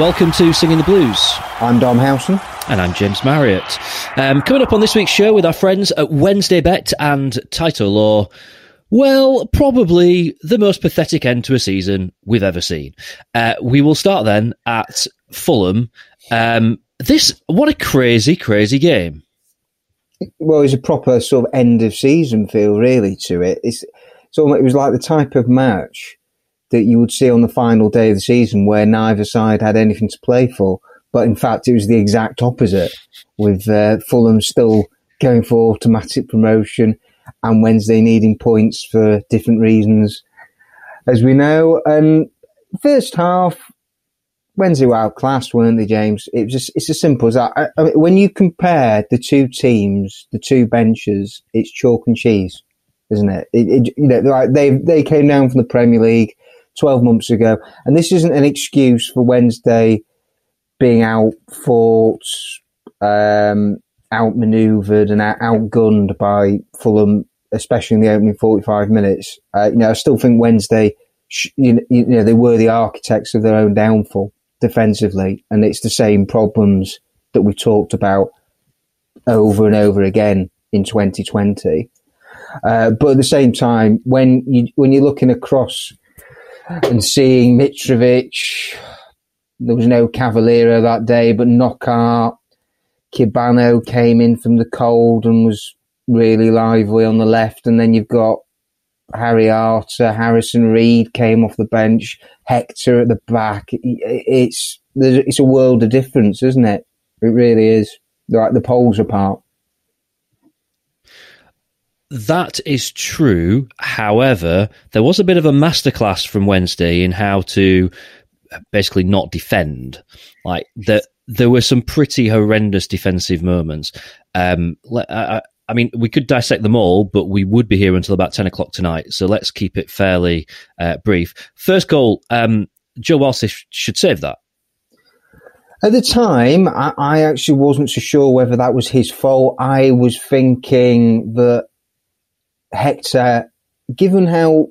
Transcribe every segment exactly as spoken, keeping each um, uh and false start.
Welcome to Singing the Blues. I'm Dom Howson. And I'm James Marriott. Um, coming up on this week's show with our friends at Wednesday Bet and Title Law, well, probably the most pathetic end to a season we've ever seen. Uh, we will start then at Fulham. Um, this, what a crazy, crazy game. Well, it's a proper sort of end of season feel really to it. It's, it's almost, it was like the type of match that you would see on the final day of the season where neither side had anything to play for. But in fact, it was the exact opposite, with uh, Fulham still going for automatic promotion and Wednesday needing points for different reasons, as we know. Um, first half, Wednesday were outclassed, weren't they, James? It was just, it's as simple as that. I, I mean, when you compare the two teams, the two benches, it's chalk and cheese, isn't it? it, it you know, like they they came down from the Premier League twelve months ago, and this isn't an excuse for Wednesday being outfought, um, outmaneuvered, and outgunned by Fulham, especially in the opening forty-five minutes. Uh, you know, I still think Wednesday, you know, they were the architects of their own downfall defensively, and it's the same problems that we talked about over and over again in twenty twenty. Uh, but at the same time, when you when you're looking across and seeing Mitrovic, there was no Cavaliero that day, but Knockart, Kibano came in from the cold and was really lively on the left. And then you've got Harry Arter, Harrison Reed came off the bench, Hector at the back. It's it's a world of difference, isn't it? It really is. Like the poles apart. That is true. However, there was a bit of a masterclass from Wednesday in how to basically not defend. Like that, there were some pretty horrendous defensive moments. Um, I, I mean, we could dissect them all, but we would be here until about ten o'clock tonight. So let's keep it fairly uh, brief. First goal, um, Joe Walsh should save that. At the time, I, I actually wasn't so sure whether that was his fault. I was thinking that Hector, given how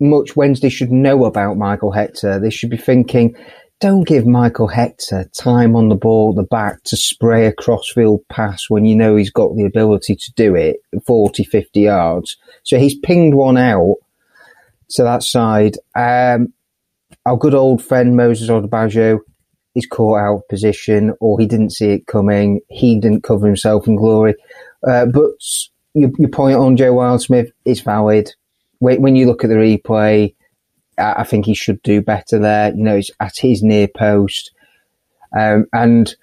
much Wednesday should know about Michael Hector, they should be thinking, don't give Michael Hector time on the ball at the back to spray a crossfield pass when you know he's got the ability to do it forty, fifty yards. So he's pinged one out to that side. Um, our good old friend Moses Odebajo is caught out of position, or he didn't see it coming. He didn't cover himself in glory. Uh, but your, your point on Joe Wildsmith is valid. When you look at the replay, I think he should do better there. You know, it's at his near post. Um, and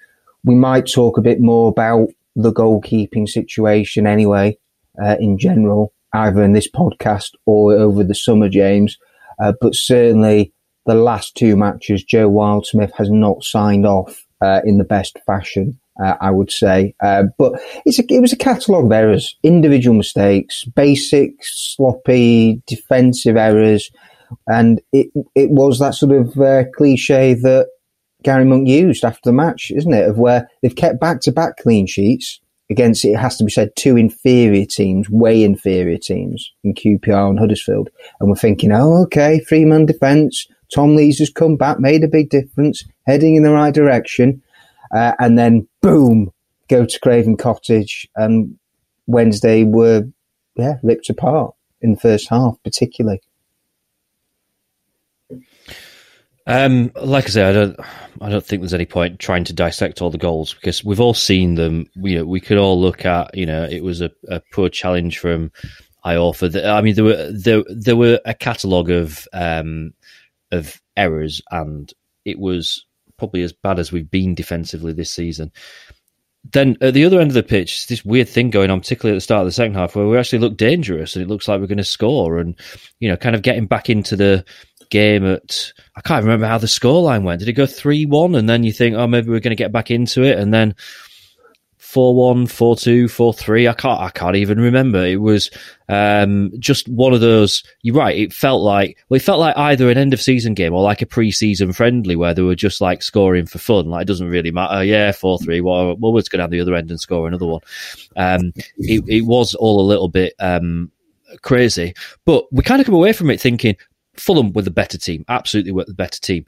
we might talk a bit more about the goalkeeping situation anyway, uh, in general, either in this podcast or over the summer, James. Uh, but certainly the last two matches, Joe Wildsmith has not signed off uh, in the best fashion, uh, I would say. Uh, but it's a, it was a catalogue of errors, individual mistakes, basic, sloppy, defensive errors. And it it was that sort of uh, cliche that Gary Monk used after the match, isn't it? Of where they've kept back-to-back clean sheets against, it has to be said, two inferior teams, way inferior teams in Q P R and Huddersfield. And we're thinking, oh, okay, three-man defence. Tom Lees has come back, made a big difference, heading in the right direction. Uh, and then, boom, go to Craven Cottage. And Wednesday were, yeah, ripped apart in the first half, particularly. Um, like I say, I don't, I don't think there's any point trying to dissect all the goals because we've all seen them. We, you know, we could all look at, you know, it was a, a poor challenge from Iorfa. I mean, there were there there were a catalogue of um of errors, and it was probably as bad as we've been defensively this season. Then at the other end of the pitch, this weird thing going on, particularly at the start of the second half, where we actually look dangerous and it looks like we're going to score, and you know, kind of getting back into the game at, I can't remember how the scoreline went. Did it go three one? And then you think, oh, maybe we're going to get back into it. And then four one, four two, four three. I can't, I can't even remember. It was um, just one of those, you're right. It felt like, well, it felt like either an end of season game or like a pre-season friendly where they were just like scoring for fun. Like it doesn't really matter. Yeah. four three. Well, well, we're just going down the other end and score another one. Um, it, it was all a little bit um, crazy, but we kind of come away from it thinking, Fulham were the better team, absolutely were the better team.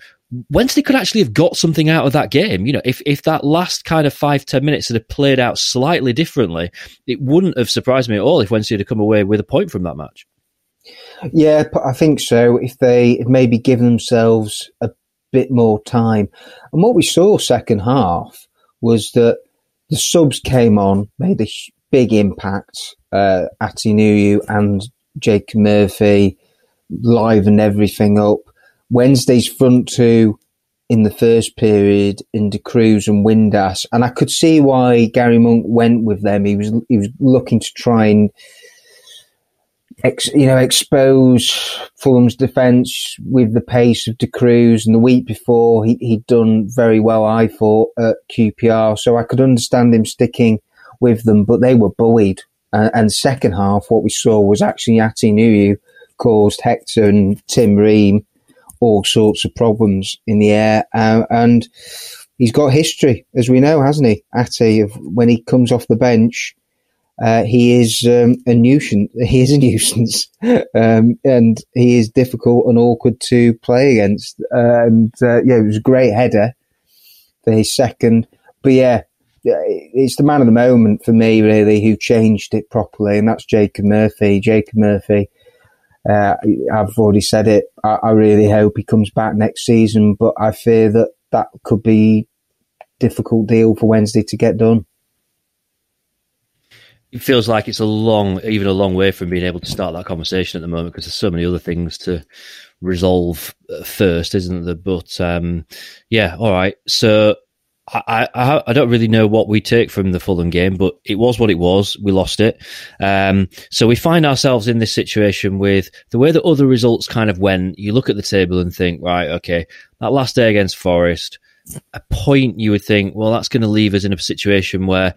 Wednesday could actually have got something out of that game. You know, if, if that last kind of five, ten minutes had have played out slightly differently, it wouldn't have surprised me at all if Wednesday had come away with a point from that match. Yeah, I think so. If they maybe give themselves a bit more time. And what we saw second half was that the subs came on, made a big impact. Uh, Atdhe Nuhiu and Jake Murphy livened everything up. Wednesday's front two in the first period in Da Cruz and Windass, and I could see why Gary Monk went with them. He was he was looking to try and ex, you know expose Fulham's defence with the pace of Da Cruz. And the week before, he he'd done very well, I thought, at Q P R, so I could understand him sticking with them. But they were bullied, and, and second half, what we saw was actually Atdhe Nuhiu caused Hector and Tim Ream all sorts of problems in the air, uh, and he's got history, as we know, hasn't he? Atty, of when he comes off the bench, uh, he is um, a nuisance. He is a nuisance, um, and he is difficult and awkward to play against. Uh, and uh, yeah, it was a great header for his second. But yeah, it's the man of the moment for me, really, who changed it properly, and that's Jacob Murphy. Jacob Murphy. Uh, I've already said it. I, I really hope he comes back next season, but I fear that that could be a difficult deal for Wednesday to get done. It feels like it's a long, even a long way from being able to start that conversation at the moment because there's so many other things to resolve first, isn't there? But um, yeah, all right. So I, I, I don't really know what we take from the Fulham game, but it was what it was. We lost it. Um, so we find ourselves in this situation with the way that other results kind of went. You look at the table and think, right, okay, that last day against Forest, a point you would think, well, that's going to leave us in a situation where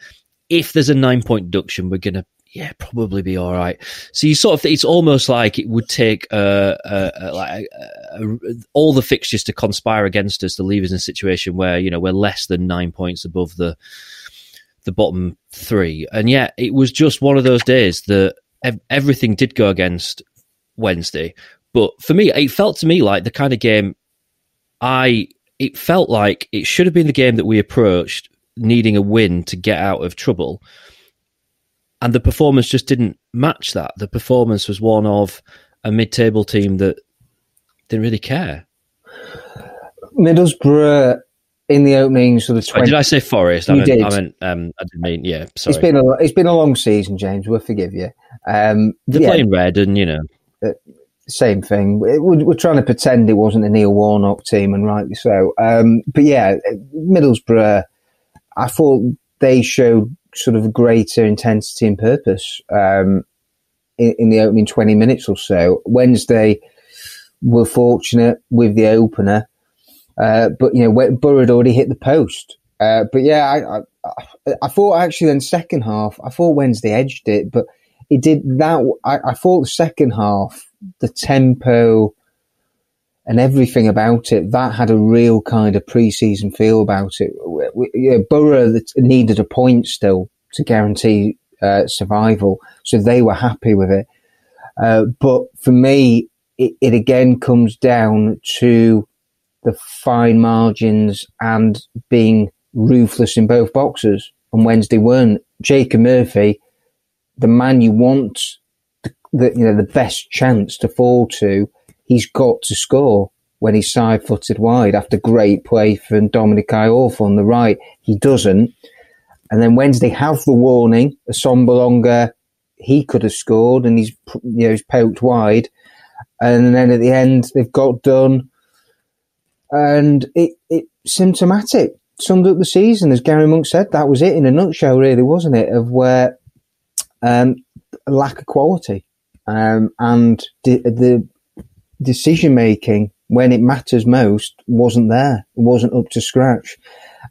if there's a nine-point deduction, we're going to, yeah, probably be all right. So you sort of, it's almost like it would take uh, uh, uh, like, uh, uh, all the fixtures to conspire against us to leave us in a situation where, you know, we're less than nine points above the the bottom three. And yet it was just one of those days that ev- everything did go against Wednesday. But for me, it felt to me like the kind of game I, it felt like it should have been the game that we approached needing a win to get out of trouble. And the performance just didn't match that. The performance was one of a mid-table team that didn't really care. Middlesbrough in the opening sort of twenty. Did I say Forest? You I meant, did. I, meant, um, I didn't mean, yeah, sorry. It's been a, it's been a long season, James. We'll forgive you. Um, They're yeah, playing red and, you know. Uh, same thing. We're, we're trying to pretend it wasn't a Neil Warnock team, and rightly so. Um, but yeah, Middlesbrough, I thought they showed sort of greater intensity and purpose um, in, in the opening twenty minutes or so. Wednesday were fortunate with the opener, uh, but you know Borough had already hit the post. Uh, but yeah, I, I, I thought actually then second half, I thought Wednesday edged it, but it did that. I, I thought the second half, the tempo and everything about it, that had a real kind of pre-season feel about it. We, yeah, Borough needed a point still to guarantee uh, survival, so they were happy with it. Uh, but for me, it, it again comes down to the fine margins and being ruthless in both boxes. And Wednesday weren't. Jacob Murphy, the man you want, the, the you know the best chance to fall to. He's got to score when he's side-footed wide after great play from Dominic Iorfa on the right. He doesn't. And then Wednesday have the warning. Asombalonga, he could have scored and he's you know he's poked wide. And then at the end, they've got done. And it it symptomatic. Summed up the season, as Gary Monk said, that was it in a nutshell, really, wasn't it? Of where um, lack of quality um, and the... the decision-making, when it matters most, wasn't there. It wasn't up to scratch.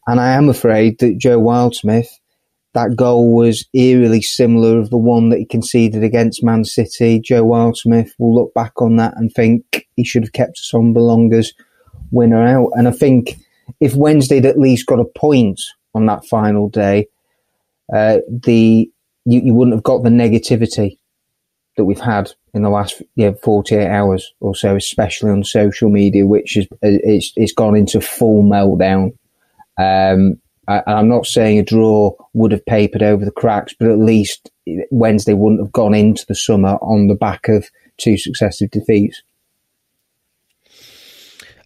And I am afraid that Joe Wildsmith, that goal was eerily similar to the one that he conceded against Man City. Joe Wildsmith will look back on that and think he should have kept Sombalonga's winner out. And I think if Wednesday had at least got a point on that final day, uh, the you, you wouldn't have got the negativity that we've had in the last yeah, forty-eight hours or so, especially on social media, which is it's it's gone into full meltdown. Um, I, I'm not saying a draw would have papered over the cracks, but at least Wednesday wouldn't have gone into the summer on the back of two successive defeats.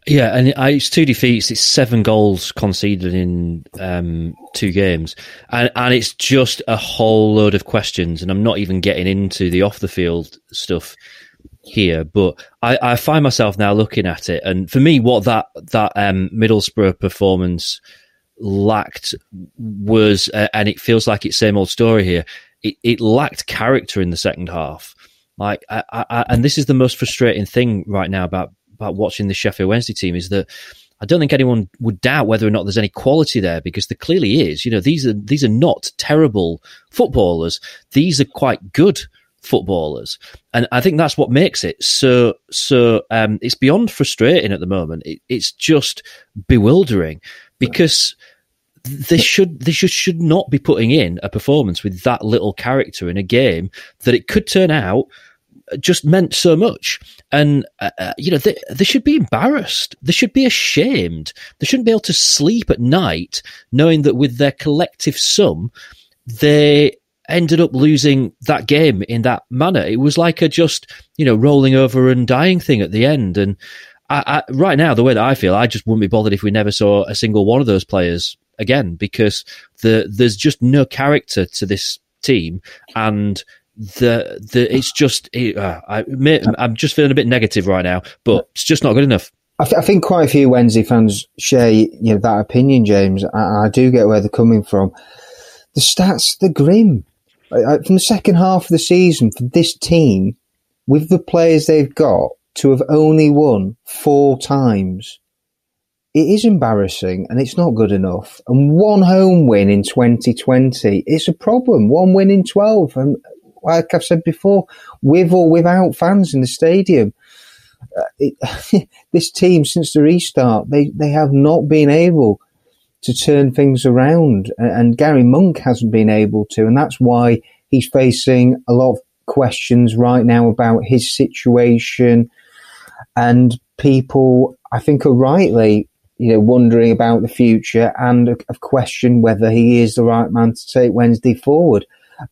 Yeah, and it's two defeats, it's seven goals conceded in um, two games. And, and it's just a whole load of questions. And I'm not even getting into the off-the-field stuff here. But I, I find myself now looking at it. And for me, what that, that um, Middlesbrough performance lacked was, uh, and it feels like it's same old story here, it, it lacked character in the second half. Like, I, I, and this is the most frustrating thing right now about about watching the Sheffield Wednesday team is that I don't think anyone would doubt whether or not there's any quality there, because there clearly is. You know, these are these are not terrible footballers. These are quite good footballers, and I think that's what makes it so so. Um, it's beyond frustrating at the moment. It, it's just bewildering because they should they should should not be putting in a performance with that little character in a game that it could turn out just meant so much. And uh, you know, they, they should be embarrassed, they should be ashamed, they shouldn't be able to sleep at night knowing that with their collective sum they ended up losing that game in that manner. It was like a just, you know, rolling over and dying thing at the end. And I, I, right now, the way that I feel, I just wouldn't be bothered if we never saw a single one of those players again, because the, there's just no character to this team. And The the it's just it, uh, I admit, I'm just feeling a bit negative right now, but it's just not good enough. I, th- I think quite a few Wednesday fans share you know that opinion, James. I, I do get where they're coming from. The stats, they're grim. I, I, from the second half of the season for this team, with the players they've got, to have only won four times, it is embarrassing and it's not good enough. And one home win in twenty twenty, it's a problem. One win in twelve and. Like I've said before, with or without fans in the stadium, uh, it, this team, since the restart, they, they have not been able to turn things around. And, and Gary Monk hasn't been able to. And that's why he's facing a lot of questions right now about his situation. And people, I think, are rightly you know, wondering about the future and have questioned whether he is the right man to take Wednesday forward.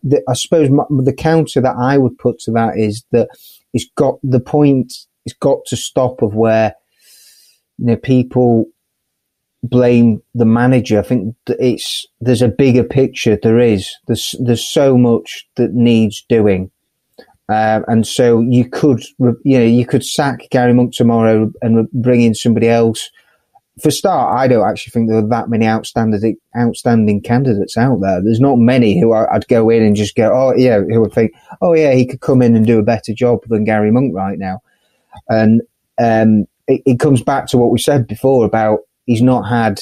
The, I suppose my, the counter that I would put to that is that it's got the point, it's got to stop of where you know people blame the manager. I think it's there's a bigger picture. There is there's there's so much that needs doing, uh, and so you could you know you could sack Gary Monk tomorrow and bring in somebody else. For a start, I don't actually think there are that many outstanding outstanding candidates out there. There's not many who I, I'd go in and just go, oh, yeah, who would think, oh, yeah, he could come in and do a better job than Gary Monk right now. And um, it, it comes back to what we said before about he's not had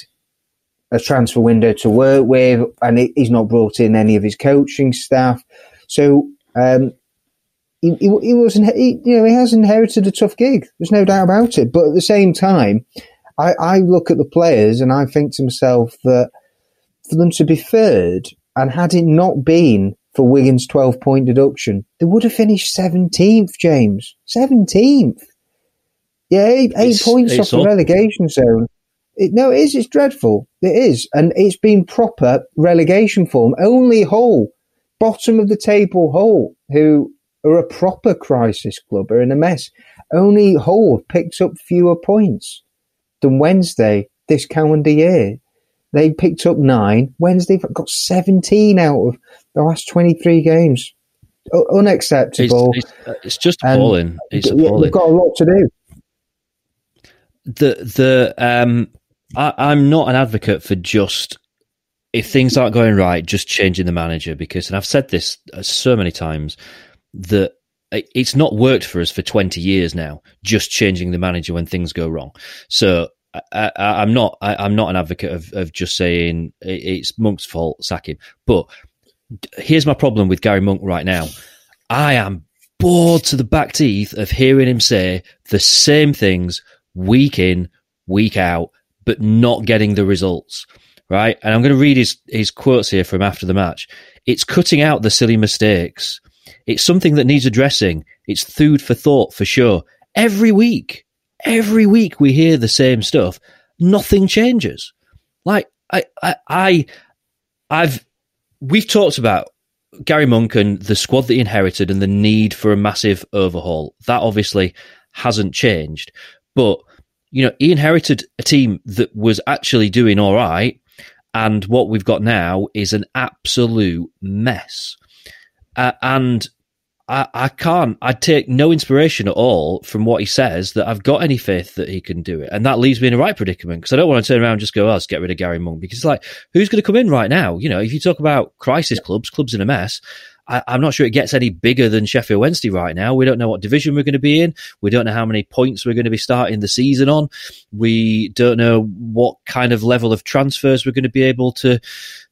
a transfer window to work with and it, he's not brought in any of his coaching staff. So um, he, he, he, was, he, you know, he has inherited a tough gig. There's no doubt about it. But at the same time, I, I look at the players and I think to myself that for them to be third, and had it not been for Wigan's twelve-point deduction, they would have finished seventeenth, James. seventeenth. Yeah, eight, eight points off the relegation zone. It, no, it is. It's dreadful. It is. And it's been proper relegation form. Only Hull, bottom of the table Hull, who are a proper crisis club, are in a mess. Only Hull have picked up fewer points than Wednesday this calendar year. They picked up nine. Wednesday got seventeen out of the last twenty-three games. U- unacceptable. It's, it's, it's just appalling. It's appalling. We've got a lot to do. The the um, I, I'm not an advocate for just, if things aren't going right, just changing the manager, because, and I've said this so many times, that it's not worked for us for twenty years now, just changing the manager when things go wrong. So I, I, I'm not I, I'm not an advocate of, of just saying it's Monk's fault, sack him. But here's my problem with Gary Monk right now. I am bored to the back teeth of hearing him say the same things week in, week out, but not getting the results. Right? And I'm going to read his, his quotes here from after the match. It's cutting out the silly mistakes. It's something that needs addressing. It's food for thought for sure. Every week, every week we hear the same stuff. Nothing changes. Like I, I, I I've, we've talked about Gary Monk and the squad that he inherited and the need for a massive overhaul. That obviously hasn't changed. But, you know, he inherited a team that was actually doing all right. And what we've got now is an absolute mess. Uh, and I, I can't, I take no inspiration at all from what he says that I've got any faith that he can do it. And that leaves me in a right predicament because I don't want to turn around and just go, oh, let's get rid of Gary Monk. Because it's like, who's going to come in right now? You know, if you talk about crisis clubs, clubs in a mess, I, I'm not sure it gets any bigger than Sheffield Wednesday right now. We don't know what division we're going to be in. We don't know how many points we're going to be starting the season on. We don't know what kind of level of transfers we're going to be able to,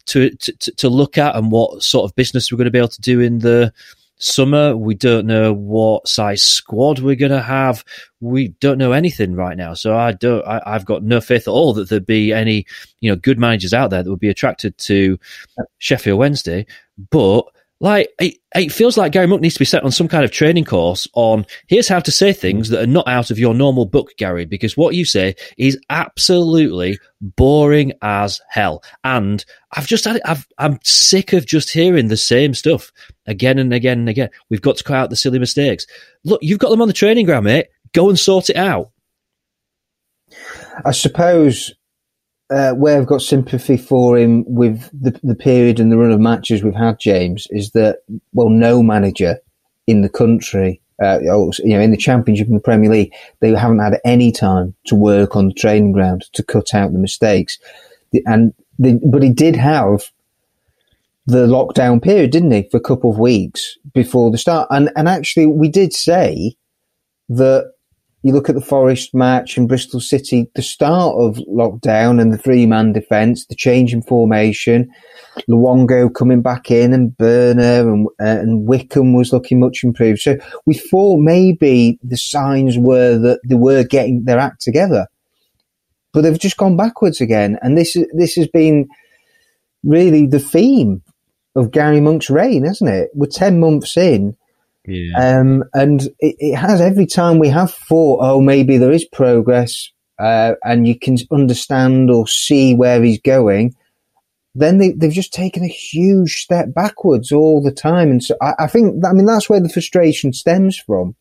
to, to, to look at and what sort of business we're going to be able to do in the summer. We don't know what size squad we're going to have. We don't know anything right now. So I don't, I, I've got no faith at all that there'd be any, you know, good managers out there that would be attracted to Sheffield Wednesday. But like, it, it feels like Gary Monk needs to be set on some kind of training course on here's how to say things that are not out of your normal book, Gary, because what you say is absolutely boring as hell. And I've just had it. I've, I'm sick of just hearing the same stuff again and again and again. We've got to cut out the silly mistakes. Look, you've got them on the training ground, mate. Go and sort it out. I suppose Uh, where I've got sympathy for him with the, the period and the run of matches we've had, James, is that, well, no manager in the country, uh, you know, in the Championship and the Premier League, they haven't had any time to work on the training ground to cut out the mistakes. And they, but he did have the lockdown period, didn't he, for a couple of weeks before the start. And, and actually, we did say that. You look at the Forest match and Bristol City, the start of lockdown and the three-man defence, the change in formation, Luongo coming back in and Burner and, uh, and Wickham was looking much improved. So we thought maybe the signs were that they were getting their act together, but they've just gone backwards again. And this is, this has been really the theme of Gary Monk's reign, hasn't it? We're ten months in. Yeah. Um, and it, it has every time we have thought, oh, maybe there is progress uh, and you can understand or see where he's going, then they, they've just taken a huge step backwards all the time. And so I, I think, I mean, that's where the frustration stems from.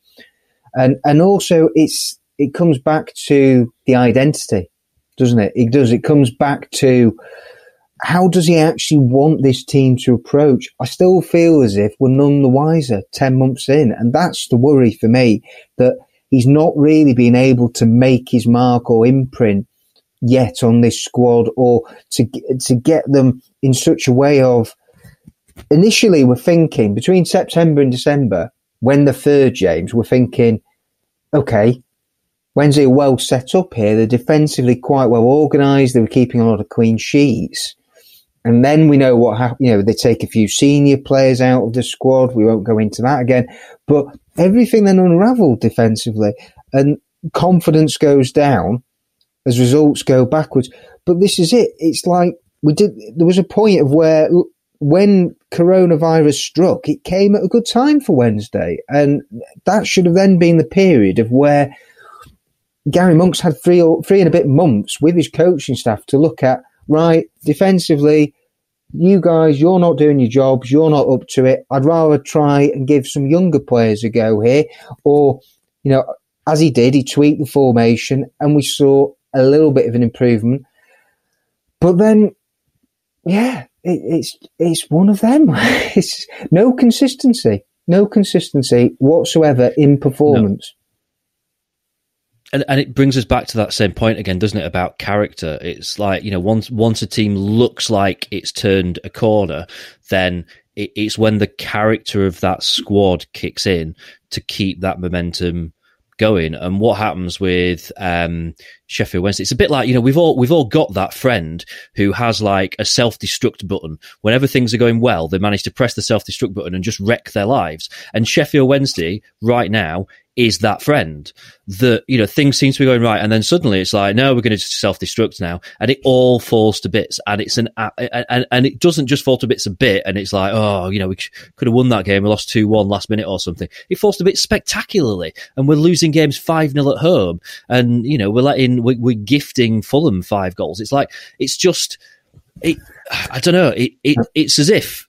And and also it's it comes back to the identity, doesn't it? It does. It comes back to how does he actually want this team to approach? I still feel as if we're none the wiser ten months in. And that's the worry for me, that he's not really been able to make his mark or imprint yet on this squad or to, to get them in such a way of, initially we're thinking between September and December, when the third James, we're thinking, okay, Wednesday are well set up here. They're defensively quite well organised. They were keeping a lot of clean sheets. And then we know what happened. You know, they take a few senior players out of the squad. We won't go into that again. But everything then unravelled defensively, and confidence goes down as results go backwards. But this is it. It's like we did. There was a point of where, when coronavirus struck, it came at a good time for Wednesday, and that should have then been the period of where Gary Monk's had three or three and a bit months with his coaching staff to look at. Right, defensively, you guys, you're not doing your jobs, you're not up to it. I'd rather try and give some younger players a go here. Or, you know, as he did, he tweaked the formation and we saw a little bit of an improvement. But then, yeah, it, it's it's one of them. It's no consistency, no consistency whatsoever in performance. No. And, and it brings us back to that same point again, doesn't it, about character? It's like, you know, once once a team looks like it's turned a corner, then it, it's when the character of that squad kicks in to keep that momentum going. And what happens with um, Sheffield Wednesday? It's a bit like, you know, we've all we've all got that friend who has like a self-destruct button. Whenever things are going well, they manage to press the self-destruct button and just wreck their lives. And Sheffield Wednesday right now is that friend that, you know, things seem to be going right. And then suddenly it's like, no, we're going to self-destruct now. And it all falls to bits. And it's an, and, and it doesn't just fall to bits a bit. And it's like, oh, you know, we could have won that game. We lost two one last minute or something. It falls to bits spectacularly. And we're losing games five nil at home. And, you know, we're letting, we're, we're gifting Fulham five goals. It's like, it's just, it, I don't know. It, it It's as if,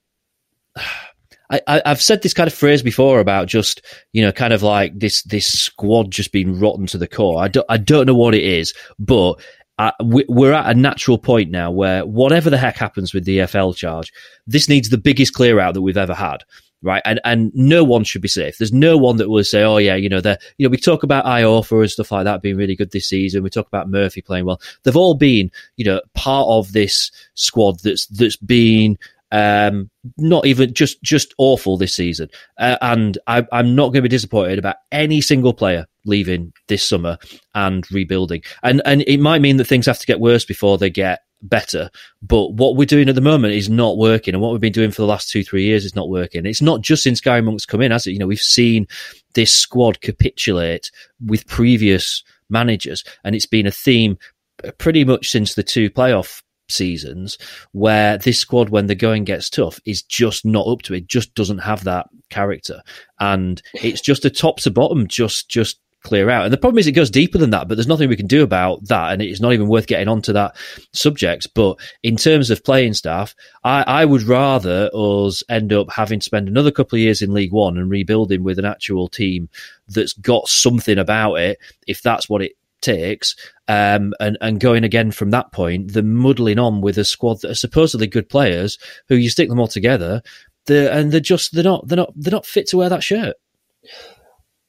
I, I've said this kind of phrase before about just, you know, kind of like this this squad just being rotten to the core. I don't, I don't know what it is, but I, we're at a natural point now where whatever the heck happens with the E F L charge, this needs the biggest clear out that we've ever had. Right. And, and no one should be safe. There's no one that will say, oh, yeah, you know, they're, you know, we talk about Iorfa and stuff like that being really good this season. We talk about Murphy playing well. They've all been, you know, part of this squad that's, that's been, um, not even just, just awful this season. Uh, and I, I'm not going to be disappointed about any single player leaving this summer and rebuilding. And, and it might mean that things have to get worse before they get better, but what we're doing at the moment is not working, and what we've been doing for the last two three years is not working. It's not just since Gary Monk's come in, has it? You know, we've seen this squad capitulate with previous managers, and it's been a theme pretty much since the two playoff seasons, where this squad, when the going gets tough, is just not up to it. Just doesn't have that character, and it's just a top to bottom just just clear out. And the problem is it goes deeper than that, but there's nothing we can do about that, and it's not even worth getting onto that subject. But in terms of playing staff, I, I would rather us end up having to spend another couple of years in League One and rebuilding with an actual team that's got something about it, if that's what it takes, um, and, and going again from that point, than muddling on with a squad that are supposedly good players who, you stick them all together, they're, and they're just, they're not, they're not, they're not fit to wear that shirt.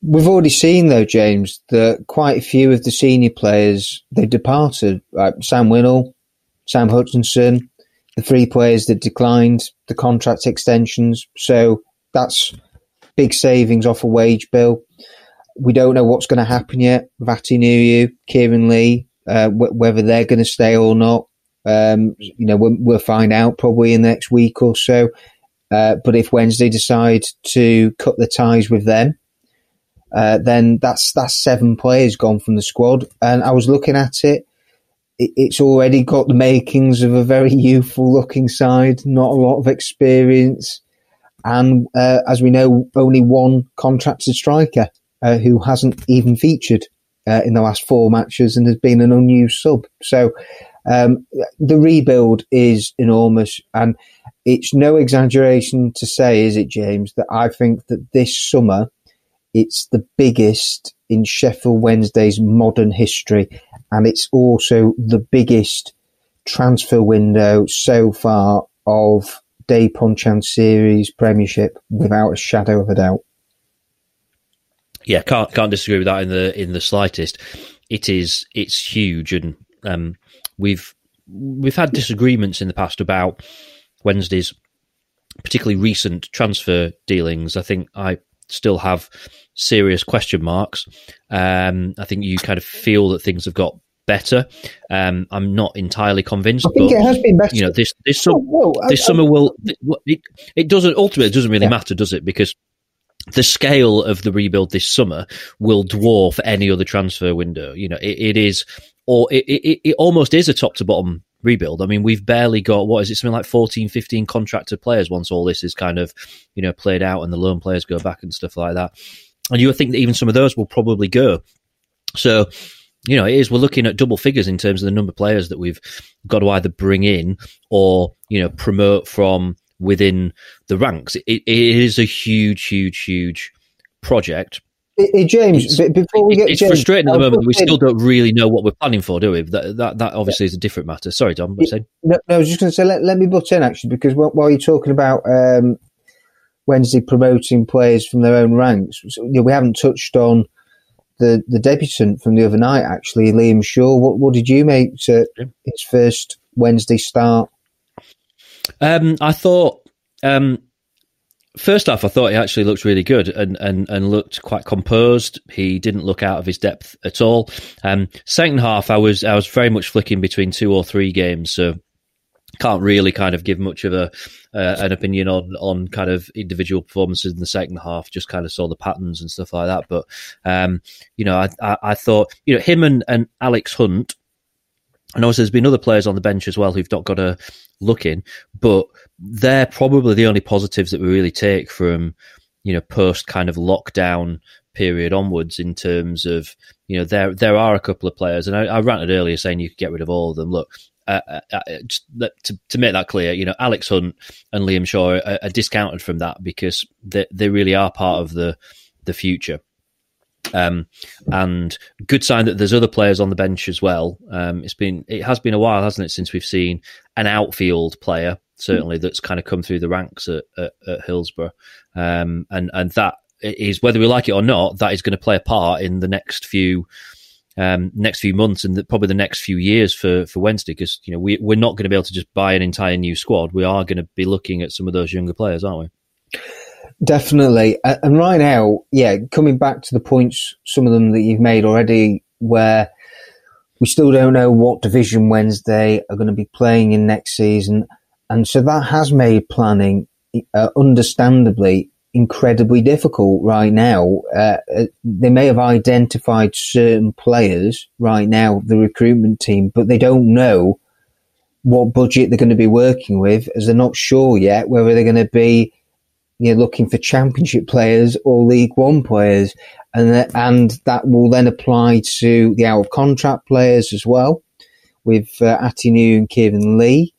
We've already seen, though, James, that quite a few of the senior players, they departed. Right? Sam Winnall, Sam Hutchinson, the three players that declined the contract extensions. So that's big savings off a wage bill. We don't know what's going to happen yet. Atdhe Nuhiu, Kieran Lee, uh, wh- whether they're going to stay or not. Um, you know, we'll, we'll find out probably in the next week or so. Uh, but if Wednesday decide to cut the ties with them, Uh, then that's that's seven players gone from the squad. And I was looking at it. it it's already got the makings of a very youthful-looking side, not a lot of experience. And uh, as we know, only one contracted striker uh, who hasn't even featured uh, in the last four matches and has been an unused sub. So um, the rebuild is enormous. And it's no exaggeration to say, is it, James, that I think that this summer, it's the biggest in Sheffield Wednesday's modern history, and it's also the biggest transfer window so far of Day Ponchan Series Premiership, without a shadow of a doubt. Yeah, can't can't disagree with that in the in the slightest. It is it's huge, and um, we've we've had disagreements in the past about Wednesday's particularly recent transfer dealings. I think I. still have serious question marks. Um, I think you kind of feel that things have got better. Um, I'm not entirely convinced. I think but, it has been better. You know, this this, sum, oh, whoa, I, this I, summer will. It, it doesn't ultimately. It doesn't really yeah. matter, does it? Because the scale of the rebuild this summer will dwarf any other transfer window. You know, it, it is, or it, it it almost is a top to bottom rebuild. I mean, we've barely got, what is it, something like fourteen, fifteen contracted players once all this is kind of, you know, played out and the loan players go back and stuff like that. And you would think that even some of those will probably go. So, you know, it is, we're looking at double figures in terms of the number of players that we've got to either bring in or, you know, promote from within the ranks. It, it is a huge, huge, huge project. Hey, James, it's, before we get it's James, frustrating at the moment that we still don't really know what we're planning for, do we? That that, that obviously yeah. is a different matter. Sorry, Dom, what you saying? No, no, I was just going to say, let, let me butt in, actually, because while you're talking about um, Wednesday promoting players from their own ranks, so, you know, we haven't touched on the, the debutant from the other night, actually, Liam Shaw. What, what did you make to his first Wednesday start? Um, I thought... Um, First off, I thought he actually looked really good and, and, and looked quite composed. He didn't look out of his depth at all. Um, second half, I was I was very much flicking between two or three games, so can't really kind of give much of a uh, an opinion on on kind of individual performances in the second half. Just kind of saw the patterns and stuff like that. But um, you know, I, I I thought you know him and and Alex Hunt, and also there's been other players on the bench as well who've not got a look in, but they're probably the only positives that we really take from you know post kind of lockdown period onwards in terms of you know there there are a couple of players, and I, I ranted earlier saying you could get rid of all of them. Look. Uh, uh, just to, to make that clear, you know, Alex Hunt and Liam Shaw are, are discounted from that because they, they really are part of the the future. Um, and good sign that there's other players on the bench as well. Um, it's been it has been a while, hasn't it, since we've seen an outfield player certainly mm. that's kind of come through the ranks at, at, at Hillsborough, um, and and that is, whether we like it or not, that is going to play a part in the next few. Um, next few months and the, probably the next few years for, for Wednesday, because you know we we're not going to be able to just buy an entire new squad. We are going to be looking at some of those younger players, aren't we? Definitely. Uh, and right now, yeah, coming back to the points, some of them that you've made already, where we still don't know what division Wednesday are going to be playing in next season, and so that has made planning, uh, understandably, incredibly difficult right now. Uh, they may have identified certain players right now, the recruitment team, but they don't know what budget they're going to be working with, as they're not sure yet whether they're going to be you know, looking for Championship players or League One players. And that, and that will then apply to the out-of-contract players as well, with uh, Atdhe Nuhiu and Kieran Lee.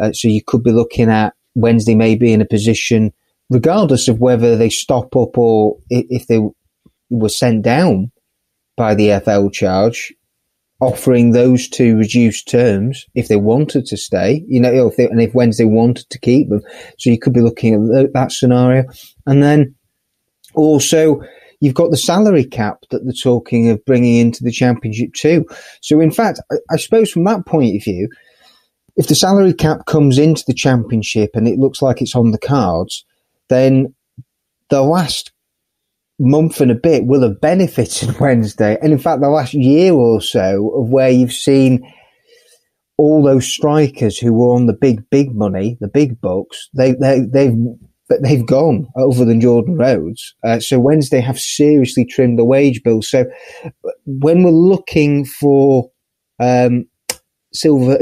Uh, so you could be looking at Wednesday maybe in a position, regardless of whether they stop up or if they were sent down by the F L charge, offering those two reduced terms if they wanted to stay, you know, if they, and if Wednesday wanted to keep them. So you could be looking at that scenario. And then also you've got the salary cap that they're talking of bringing into the Championship too. So in fact, I suppose from that point of view, if the salary cap comes into the Championship and it looks like it's on the cards, then the last month and a bit will have benefited Wednesday. And in fact, the last year or so of where you've seen all those strikers who were on the big, big money, the big bucks, they, they, they've they've gone other than Jordan Rhodes. Uh, so Wednesday have seriously trimmed the wage bill. So when we're looking for um, silver,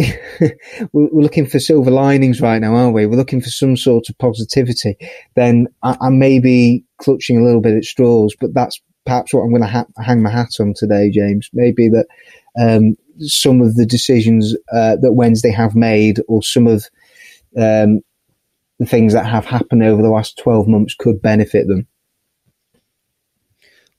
we're looking for silver linings right now, aren't we? We're looking for some sort of positivity. Then I, I may be clutching a little bit at straws, but that's perhaps what I'm going to ha- hang my hat on today, James. Maybe that um, some of the decisions uh, that Wednesday have made, or some of um, the things that have happened over the last twelve months, could benefit them.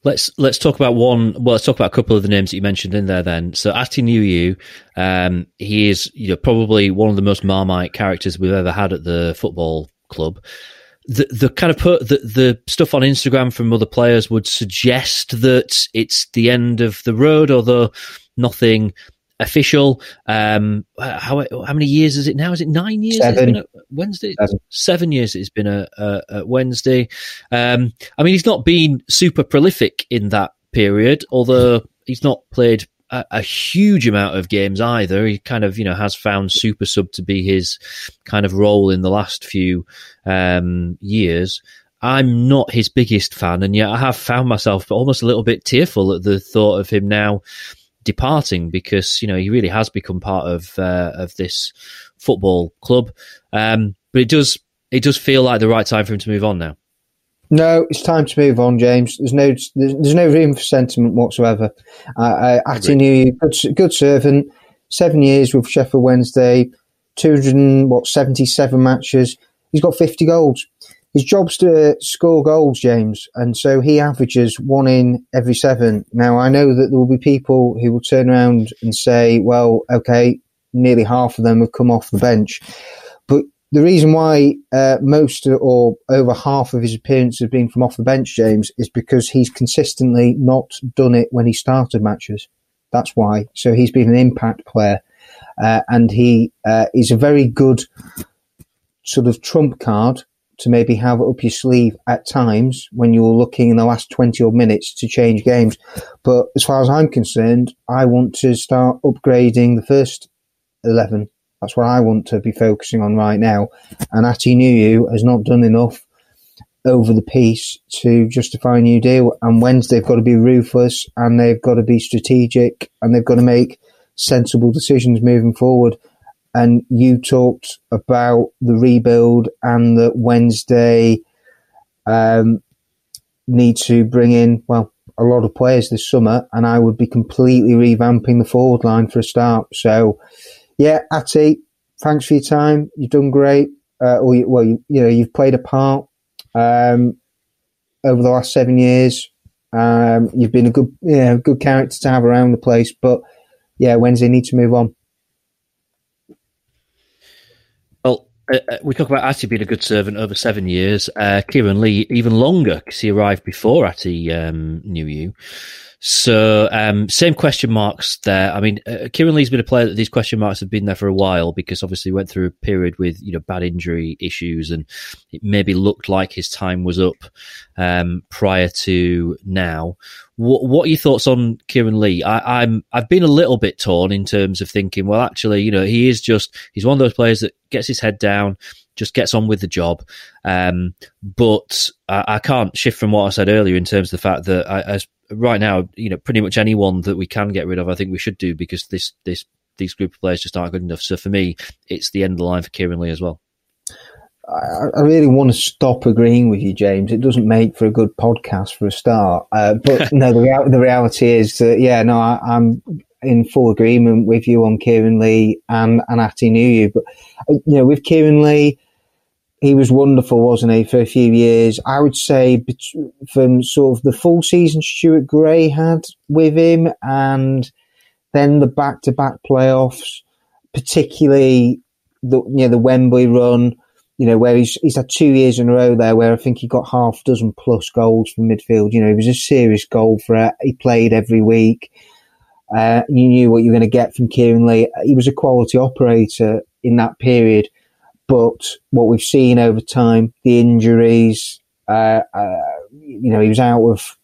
Let's let's talk about one. Well, let's talk about a couple of the names that you mentioned in there. Then, so Atdhe Nuhiu, um, he is you know probably one of the most Marmite characters we've ever had at the football club. The the kind of per, the the stuff on Instagram from other players would suggest that it's the end of the road, although nothing official. Um, how how many years is it now? Is it nine years? Seven. At Wednesday. Seven. Seven years it's been a, a, a Wednesday. Um, I mean, he's not been super prolific in that period, although he's not played a, a huge amount of games either. He kind of, you know, has found super sub to be his kind of role in the last few um, years. I'm not his biggest fan, and yet I have found myself almost a little bit tearful at the thought of him now departing, because you know he really has become part of uh, of this football club, um, but it does it does feel like the right time for him to move on now. No, it's time to move on, James. There's no there's, there's no room for sentiment whatsoever. Uh, I Atdhe Nuhiu, good, good servant, seven years with Sheffield Wednesday, two hundred what seventy seven matches. He's got fifty goals. His job's to score goals, James, and so he averages one in every seven. Now, I know that there will be people who will turn around and say, well, OK, nearly half of them have come off the bench. But the reason why uh, most or over half of his appearances have been from off the bench, James, is because he's consistently not done it when he started matches. That's why. So he's been an impact player, uh, and he uh, is a very good sort of trump card to maybe have up your sleeve at times when you're looking in the last twenty odd minutes to change games. But as far as I'm concerned, I want to start upgrading the first eleven. That's what I want to be focusing on right now. And Atdhe Nuhiu has not done enough over the piece to justify a new deal. And Wednesday, they've got to be ruthless and they've got to be strategic and they've got to make sensible decisions moving forward. And you talked about the rebuild and that Wednesday um, need to bring in, well, a lot of players this summer, and I would be completely revamping the forward line for a start. So, yeah, Atty, thanks for your time. You've done great. Uh, or you, well, you, you know, you've played a part um, over the last seven years. Um, you've been a good, you know, good character to have around the place. But yeah, Wednesday need to move on. Well, uh, we talk about Atty being a good servant over seven years. Uh, Kieran Lee, even longer, because he arrived before Atty um, Nuhiu. So, um, same question marks there. I mean, uh, Kieran Lee's been a player that these question marks have been there for a while, because obviously he went through a period with, you know, bad injury issues, and it maybe looked like his time was up um, prior to now. What, what are your thoughts on Kieran Lee? I, I'm, I've been a little bit torn in terms of thinking, well, actually, you know, he is just, he's one of those players that gets his head down, just gets on with the job. Um, but I, I can't shift from what I said earlier in terms of the fact that I, as right now, you know, pretty much anyone that we can get rid of, I think we should do, because this, this, these group of players just aren't good enough. So for me, it's the end of the line for Kieran Lee as well. I, I really want to stop agreeing with you, James. It doesn't make for a good podcast for a start. Uh, but no, the, rea- the reality is that, yeah, no, I, I'm in full agreement with you on Kieran Lee and, and Atty Nuhiu. But, you know, with Kieran Lee, he was wonderful, wasn't he, for a few years. I would say from sort of the full season Stuart Gray had with him, and then the back-to-back playoffs, particularly the, you know, the Wembley run, you know, where he's, he's had two years in a row there where I think he got half dozen plus goals from midfield. You know, he was a serious goal threat. He played every week. Uh, you knew what you were going to get from Kieran Lee. He was a quality operator in that period. But what we've seen over time, the injuries, uh, uh, you know, he was out of,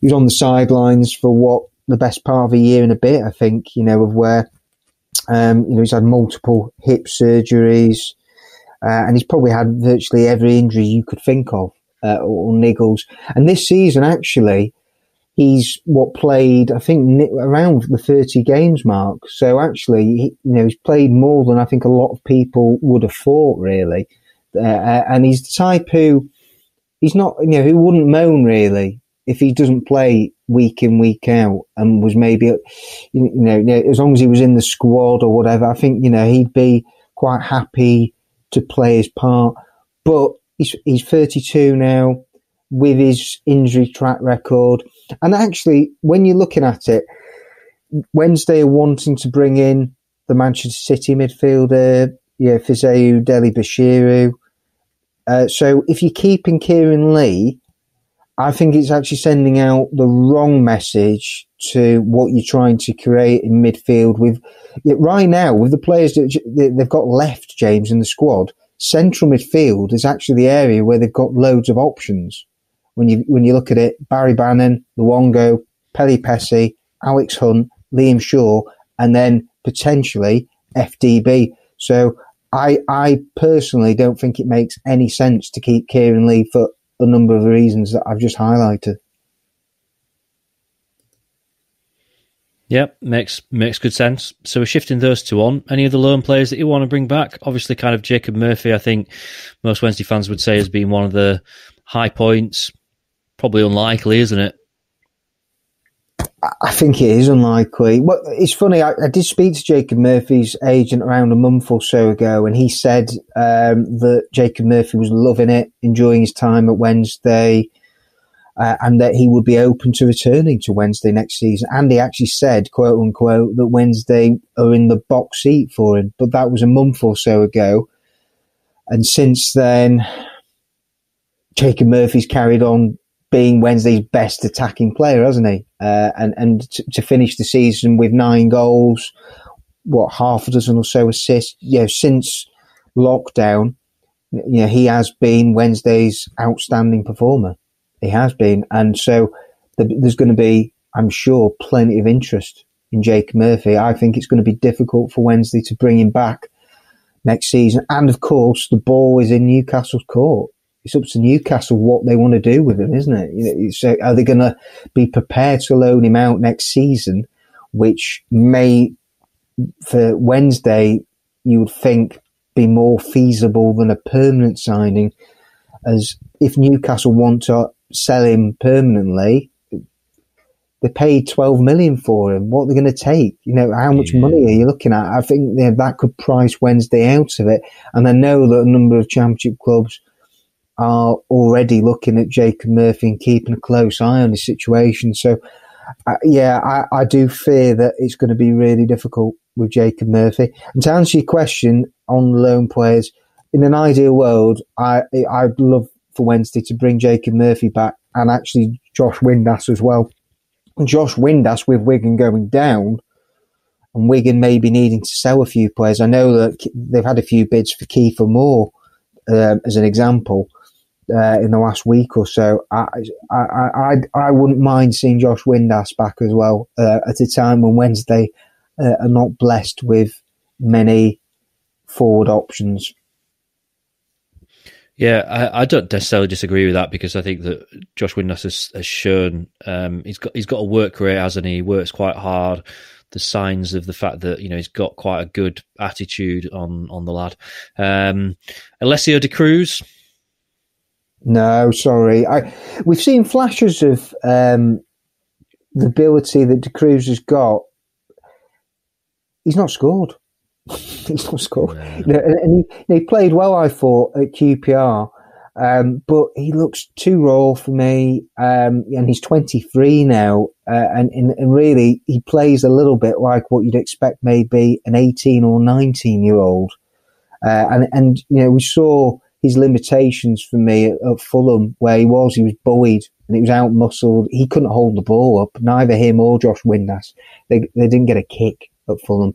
he was on the sidelines for what, the best part of a year and a bit, I think, you know, of where, um, you know, he's had multiple hip surgeries, uh, and he's probably had virtually every injury you could think of, uh, or, or niggles. And this season, actually, he's what played, I think, around the thirty games mark. So actually, he, you know, he's played more than I think a lot of people would have thought, really. Uh, and he's the type who, he's not, you know, who wouldn't moan really if he doesn't play week in, week out, and was maybe, you know, as long as he was in the squad or whatever, I think, you know, he'd be quite happy to play his part. But he's he's thirty-two now, with his injury track record. And actually, when you're looking at it, Wednesday are wanting to bring in the Manchester City midfielder, you know, Fizeu Delibashiru. Uh, so if you're keeping Kieran Lee, I think it's actually sending out the wrong message to what you're trying to create in midfield. With right now, with the players that they've got left, James, in the squad, central midfield is actually the area where they've got loads of options. When you when you look at it, Barry Bannan, Luongo, Peli Pessi, Alex Hunt, Liam Shaw, and then potentially F D B. So I I personally don't think it makes any sense to keep Kieran Lee for a number of the reasons that I've just highlighted. Yep, makes makes good sense. So we're shifting those two on. Any of the loan players that you want to bring back? Obviously, kind of Jacob Murphy, I think most Wednesday fans would say has been one of the high points. Probably unlikely, isn't it? I think it is unlikely. Well, it's funny. I, I did speak to Jacob Murphy's agent around a month or so ago, and he said um, that Jacob Murphy was loving it, enjoying his time at Wednesday, uh, and that he would be open to returning to Wednesday next season. And he actually said, quote unquote, that Wednesday are in the box seat for him. But that was a month or so ago. And since then, Jacob Murphy's carried on being Wednesday's best attacking player, hasn't he? Uh, and and to, to finish the season with nine goals, what, half a dozen or so assists, you know, since lockdown, you know, he has been Wednesday's outstanding performer. He has been. And so the, there's going to be, I'm sure, plenty of interest in Jake Murphy. I think it's going to be difficult for Wednesday to bring him back next season. And of course, the ball is in Newcastle's court. It's up to Newcastle what they want to do with him, isn't it? It's, uh, are they going to be prepared to loan him out next season, which may, for Wednesday, you would think be more feasible than a permanent signing, as if Newcastle want to sell him permanently, they paid twelve million for him. What are they going to take? You know, how much yeah. money are you looking at? I think yeah, that could price Wednesday out of it. And I know that a number of Championship clubs are already looking at Jacob Murphy and keeping a close eye on his situation. So, uh, yeah, I, I do fear that it's going to be really difficult with Jacob Murphy. And to answer your question on loan players, in an ideal world, I, I'd love for Wednesday to bring Jacob Murphy back and actually Josh Windass as well. And Josh Windass, with Wigan going down and Wigan maybe needing to sell a few players, I know that they've had a few bids for Kiefer Moore, uh, as an example, Uh, in the last week or so. I, I I I wouldn't mind seeing Josh Windass back as well, uh, at a time when Wednesday uh, are not blessed with many forward options. Yeah, I, I don't necessarily disagree with that, because I think that Josh Windass has, has shown um, he's got he's got a work rate, hasn't he? He works quite hard. The signs of the fact that, you know, he's got quite a good attitude on on the lad. Um, Alessio Da Cruz. No, sorry. I, we've seen flashes of um, the ability that Da Cruz has got. He's not scored. He's not scored. Yeah. You know, and, and he, he played well, I thought, at Q P R. Um, but he looks too raw for me. Um, and he's twenty-three now. Uh, and, and, and really, he plays a little bit like what you'd expect maybe an eighteen or nineteen-year-old. Uh, and, and, you know, we saw his limitations for me at, at Fulham, where he was, he was bullied and he was out-muscled. He couldn't hold the ball up, neither him or Josh Windass. They they didn't get a kick at Fulham.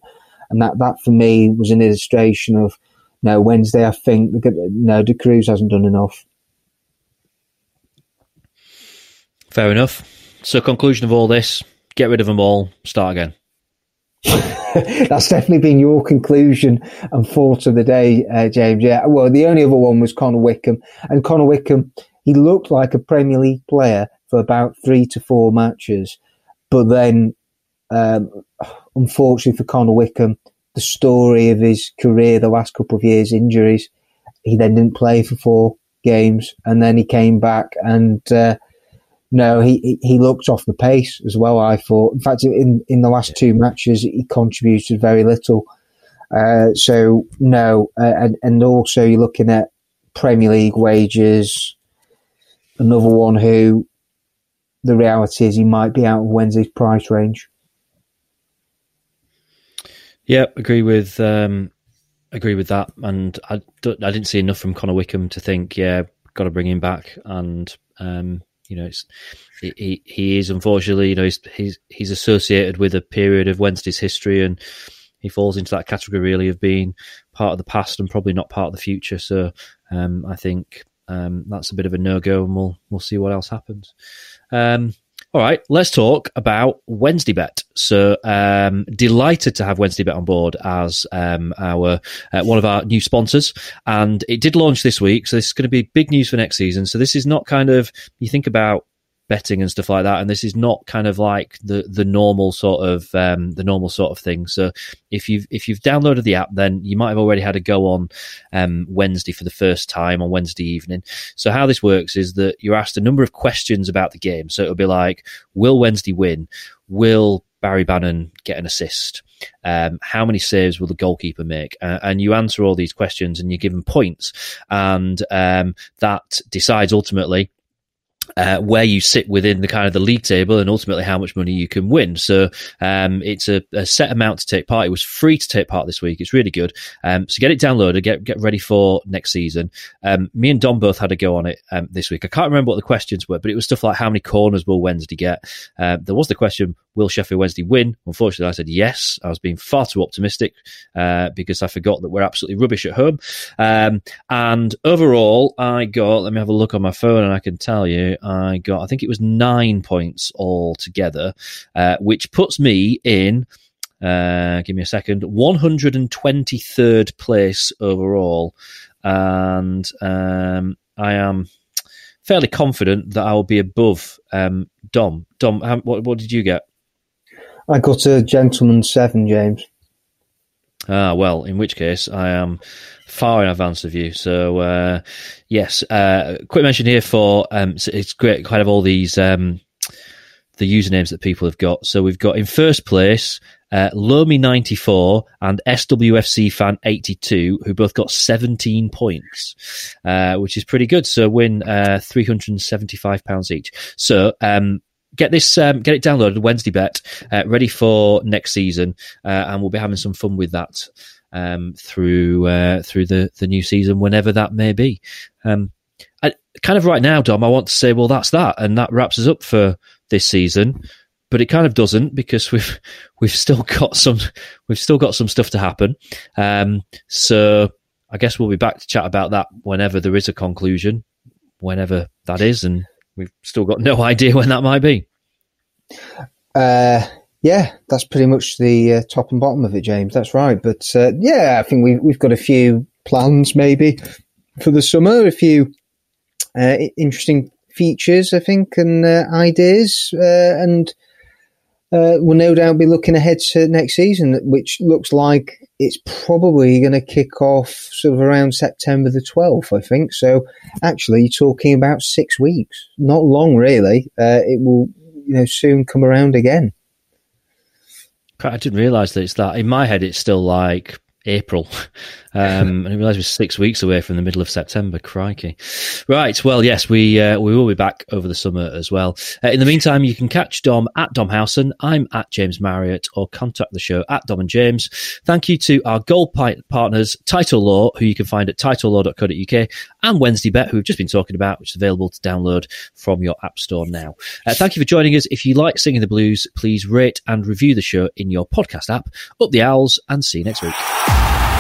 And that, that for me, was an illustration of, no, Wednesday, I think, no, Da Cruz hasn't done enough. Fair enough. So, conclusion of all this, get rid of them all, start again. That's definitely been your conclusion and thought of the day, uh, James. Yeah, well, the only other one was Conor Wickham. And Conor Wickham, he looked like a Premier League player for about three to four matches. But then, um, unfortunately for Conor Wickham, the story of his career, the last couple of years, injuries, he then didn't play for four games. And then he came back and... Uh, No, he he looked off the pace as well, I thought. In fact, in, in the last two matches, he contributed very little. Uh, so, no. Uh, and, and also, you're looking at Premier League wages. Another one who, the reality is, he might be out of Wednesday's price range. Yeah, agree with um, agree with that. And I, don't, I didn't see enough from Conor Wickham to think, yeah, got to bring him back and... Um, You know, it's, he he is unfortunately, you know, he's, he's he's associated with a period of Wednesday's history, and he falls into that category really of being part of the past and probably not part of the future. So um, I think um, that's a bit of a no-go, and we'll we'll see what else happens. Um, all right, let's talk about Wednesday Bet. So um, delighted to have Wednesday Bet on board as um, our uh, one of our new sponsors, and it did launch this week, so this is going to be big news for next season. So this is not kind of, you think about betting and stuff like that, and this is not kind of like the the normal sort of um, the normal sort of thing. So if you've if you've downloaded the app, then you might have already had a go on um, Wednesday for the first time on Wednesday evening. So how this works is that you're asked a number of questions about the game. So it'll be like, will Wednesday win? Will Barry Bannan get an assist? Um, how many saves will the goalkeeper make? Uh, and you answer all these questions and you're given points. And um, that decides ultimately uh, where you sit within the kind of the league table and ultimately how much money you can win. So um, it's a, a set amount to take part. It was free to take part this week. It's really good. Um, so get it downloaded, get get ready for next season. Um, me and Dom both had a go on it um, this week. I can't remember what the questions were, but it was stuff like how many corners will Wednesday get? Uh, there was the question, will Sheffield Wednesday win? Unfortunately, I said yes. I was being far too optimistic uh, because I forgot that we're absolutely rubbish at home. Um, and overall, I got, let me have a look on my phone and I can tell you, I got, I think it was nine points altogether, uh, which puts me in Uh, give me a second. one hundred twenty-third place overall. And um, I am fairly confident that I will be above um, Dom. Dom, how, what, what did you get? I got a gentleman seven, James. Ah, well, in which case I am far in advance of you. So, uh, yes, uh, quick mention here for um, it's great, kind of all these um, the usernames that people have got. So we've got in first place uh, Lomi ninety-four and S W F C Fan eighty-two, who both got seventeen points, uh, which is pretty good. So win uh, three hundred seventy-five pounds each. So, um, Get this, um, get it downloaded, Wednesday Bet, uh, ready for next season, uh, and we'll be having some fun with that um, through uh, through the, the new season, whenever that may be. Um, I, kind of right now, Dom, I want to say, well, that's that, and that wraps us up for this season. But it kind of doesn't, because we've we've still got some we've still got some stuff to happen. Um, so I guess we'll be back to chat about that whenever there is a conclusion, whenever that is, and. We've still got no idea when that might be. Uh, yeah, that's pretty much the uh, top and bottom of it, James. That's right. But uh, yeah, I think we've, we've got a few plans maybe for the summer, a few uh, interesting features, I think, and uh, ideas. Uh, and uh, we'll no doubt be looking ahead to next season, which looks like it's probably going to kick off sort of around September the twelfth, I think. So actually you're talking about six weeks, not long really. Uh, it will, you know, soon come around again. I didn't realise that it's that. In my head, it's still like April. Um, and I realised we're six weeks away from the middle of September. Crikey. Right. Well, yes, we uh, we will be back over the summer as well. Uh, in the meantime, you can catch Dom at Dom Howson. I'm at James Marriott, or contact the show at Dom and James. Thank you to our gold partners, Title Law, who you can find at title law dot co dot uk, and Wednesday Bet, who we've just been talking about, which is available to download from your app store now. Uh, thank you for joining us. If you like Singing the Blues, please rate and review the show in your podcast app. Up the Owls, and see you next week.